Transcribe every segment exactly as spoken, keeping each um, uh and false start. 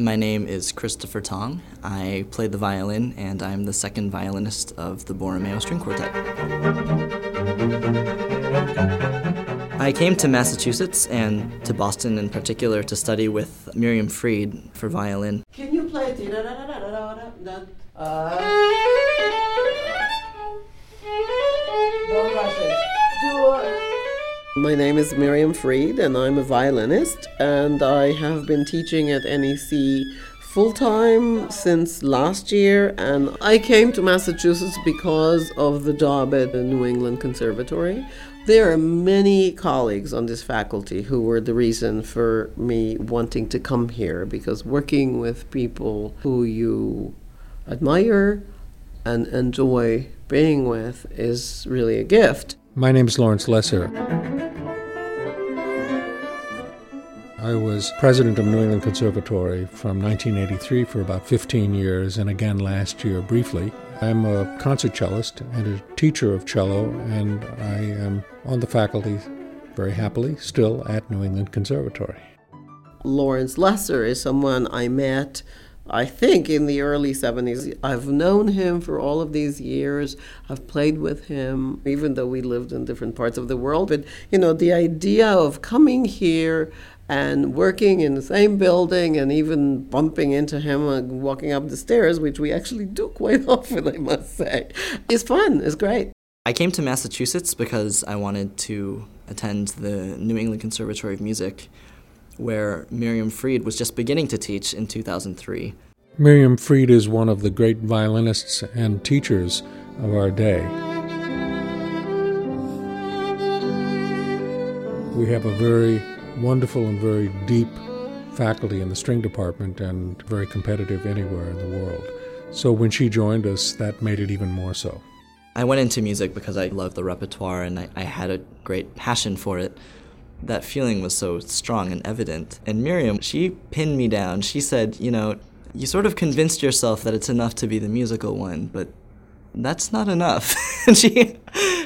My name is Christopher Tong. I play the violin, and I'm the second violinist of the Borromeo String Quartet. I came to Massachusetts, and to Boston in particular, to study with Miriam Fried for violin. Can you play... My name is Miriam Fried, and I'm a violinist, and I have been teaching at N E C full-time since last year, and I came to Massachusetts because of the job at the New England Conservatory. There are many colleagues on this faculty who were the reason for me wanting to come here, because working with people who you admire and enjoy being with is really a gift. My name is Lawrence Lesser. I was president of New England Conservatory from nineteen eighty-three for about fifteen years, and again last year briefly. I'm a concert cellist and a teacher of cello, and I am on the faculty very happily still at New England Conservatory. Lawrence Lesser is someone I met, I think, in the early seventies. I've known him for all of these years. I've played with him, even though we lived in different parts of the world. But, you know, the idea of coming here and working in the same building and even bumping into him and walking up the stairs, which we actually do quite often, I must say, is fun. It's great. I came to Massachusetts because I wanted to attend the New England Conservatory of Music, where Miriam Fried was just beginning to teach in two thousand three. Miriam Fried is one of the great violinists and teachers of our day. We have a very wonderful and very deep faculty in the string department, and very competitive anywhere in the world. So when she joined us, that made it even more so. I went into music because I loved the repertoire, and I, I had a great passion for it. That feeling was so strong and evident. And Miriam, she pinned me down. She said, you know, you sort of convinced yourself that it's enough to be the musical one, but that's not enough. And she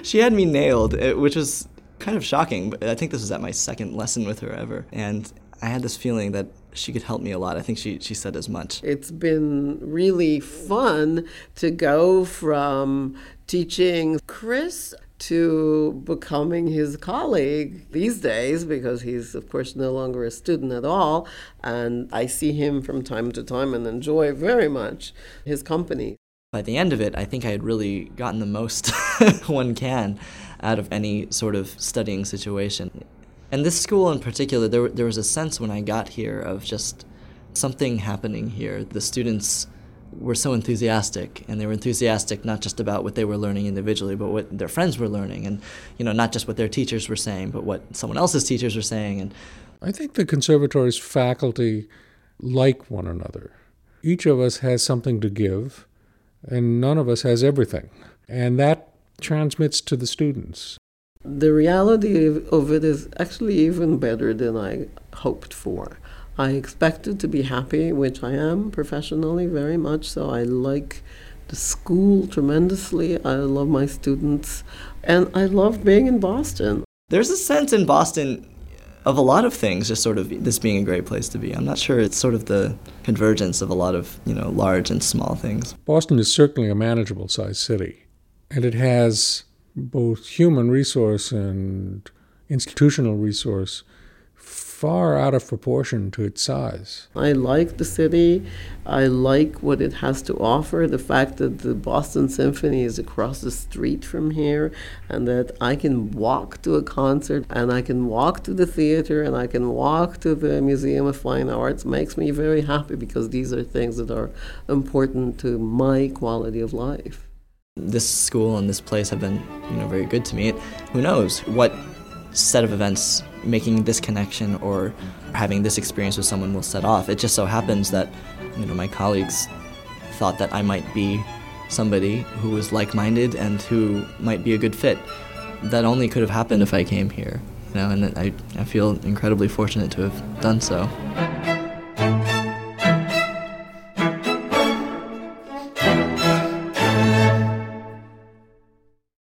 she had me nailed, which was kind of shocking. But I think this was at my second lesson with her ever. And I had this feeling that she could help me a lot. I think she, she said as much. It's been really fun to go from teaching Chris to becoming his colleague these days, because he's, of course, no longer a student at all, and I see him from time to time and enjoy very much his company. By the end of it, I think I had really gotten the most one can out of any sort of studying situation. And this school in particular, there, there was a sense when I got here of just something happening here. The students were so enthusiastic, and they were enthusiastic not just about what they were learning individually, but what their friends were learning, and, you know, not just what their teachers were saying, but what someone else's teachers were saying. And I think the conservatory's faculty like one another. Each of us has something to give, and none of us has everything, and that transmits to the students. The reality of it is actually even better than I hoped for. I expected to be happy, which I am professionally very much, so I like the school tremendously. I love my students, and I love being in Boston. There's a sense in Boston of a lot of things, just sort of this being a great place to be. I'm not sure it's sort of the convergence of a lot of, you know, large and small things. Boston is certainly a manageable-sized city, and it has both human resource and institutional resource far out of proportion to its size. I like the city. I like what it has to offer. The fact that the Boston Symphony is across the street from here, and that I can walk to a concert, and I can walk to the theater, and I can walk to the Museum of Fine Arts makes me very happy, because these are things that are important to my quality of life. This school and this place have been, you know, very good to me. Who knows what set of events making this connection or having this experience with someone will set off. It just so happens that, you know, my colleagues thought that I might be somebody who was like-minded and who might be a good fit. That only could have happened if I came here, you know, and I, I feel incredibly fortunate to have done so.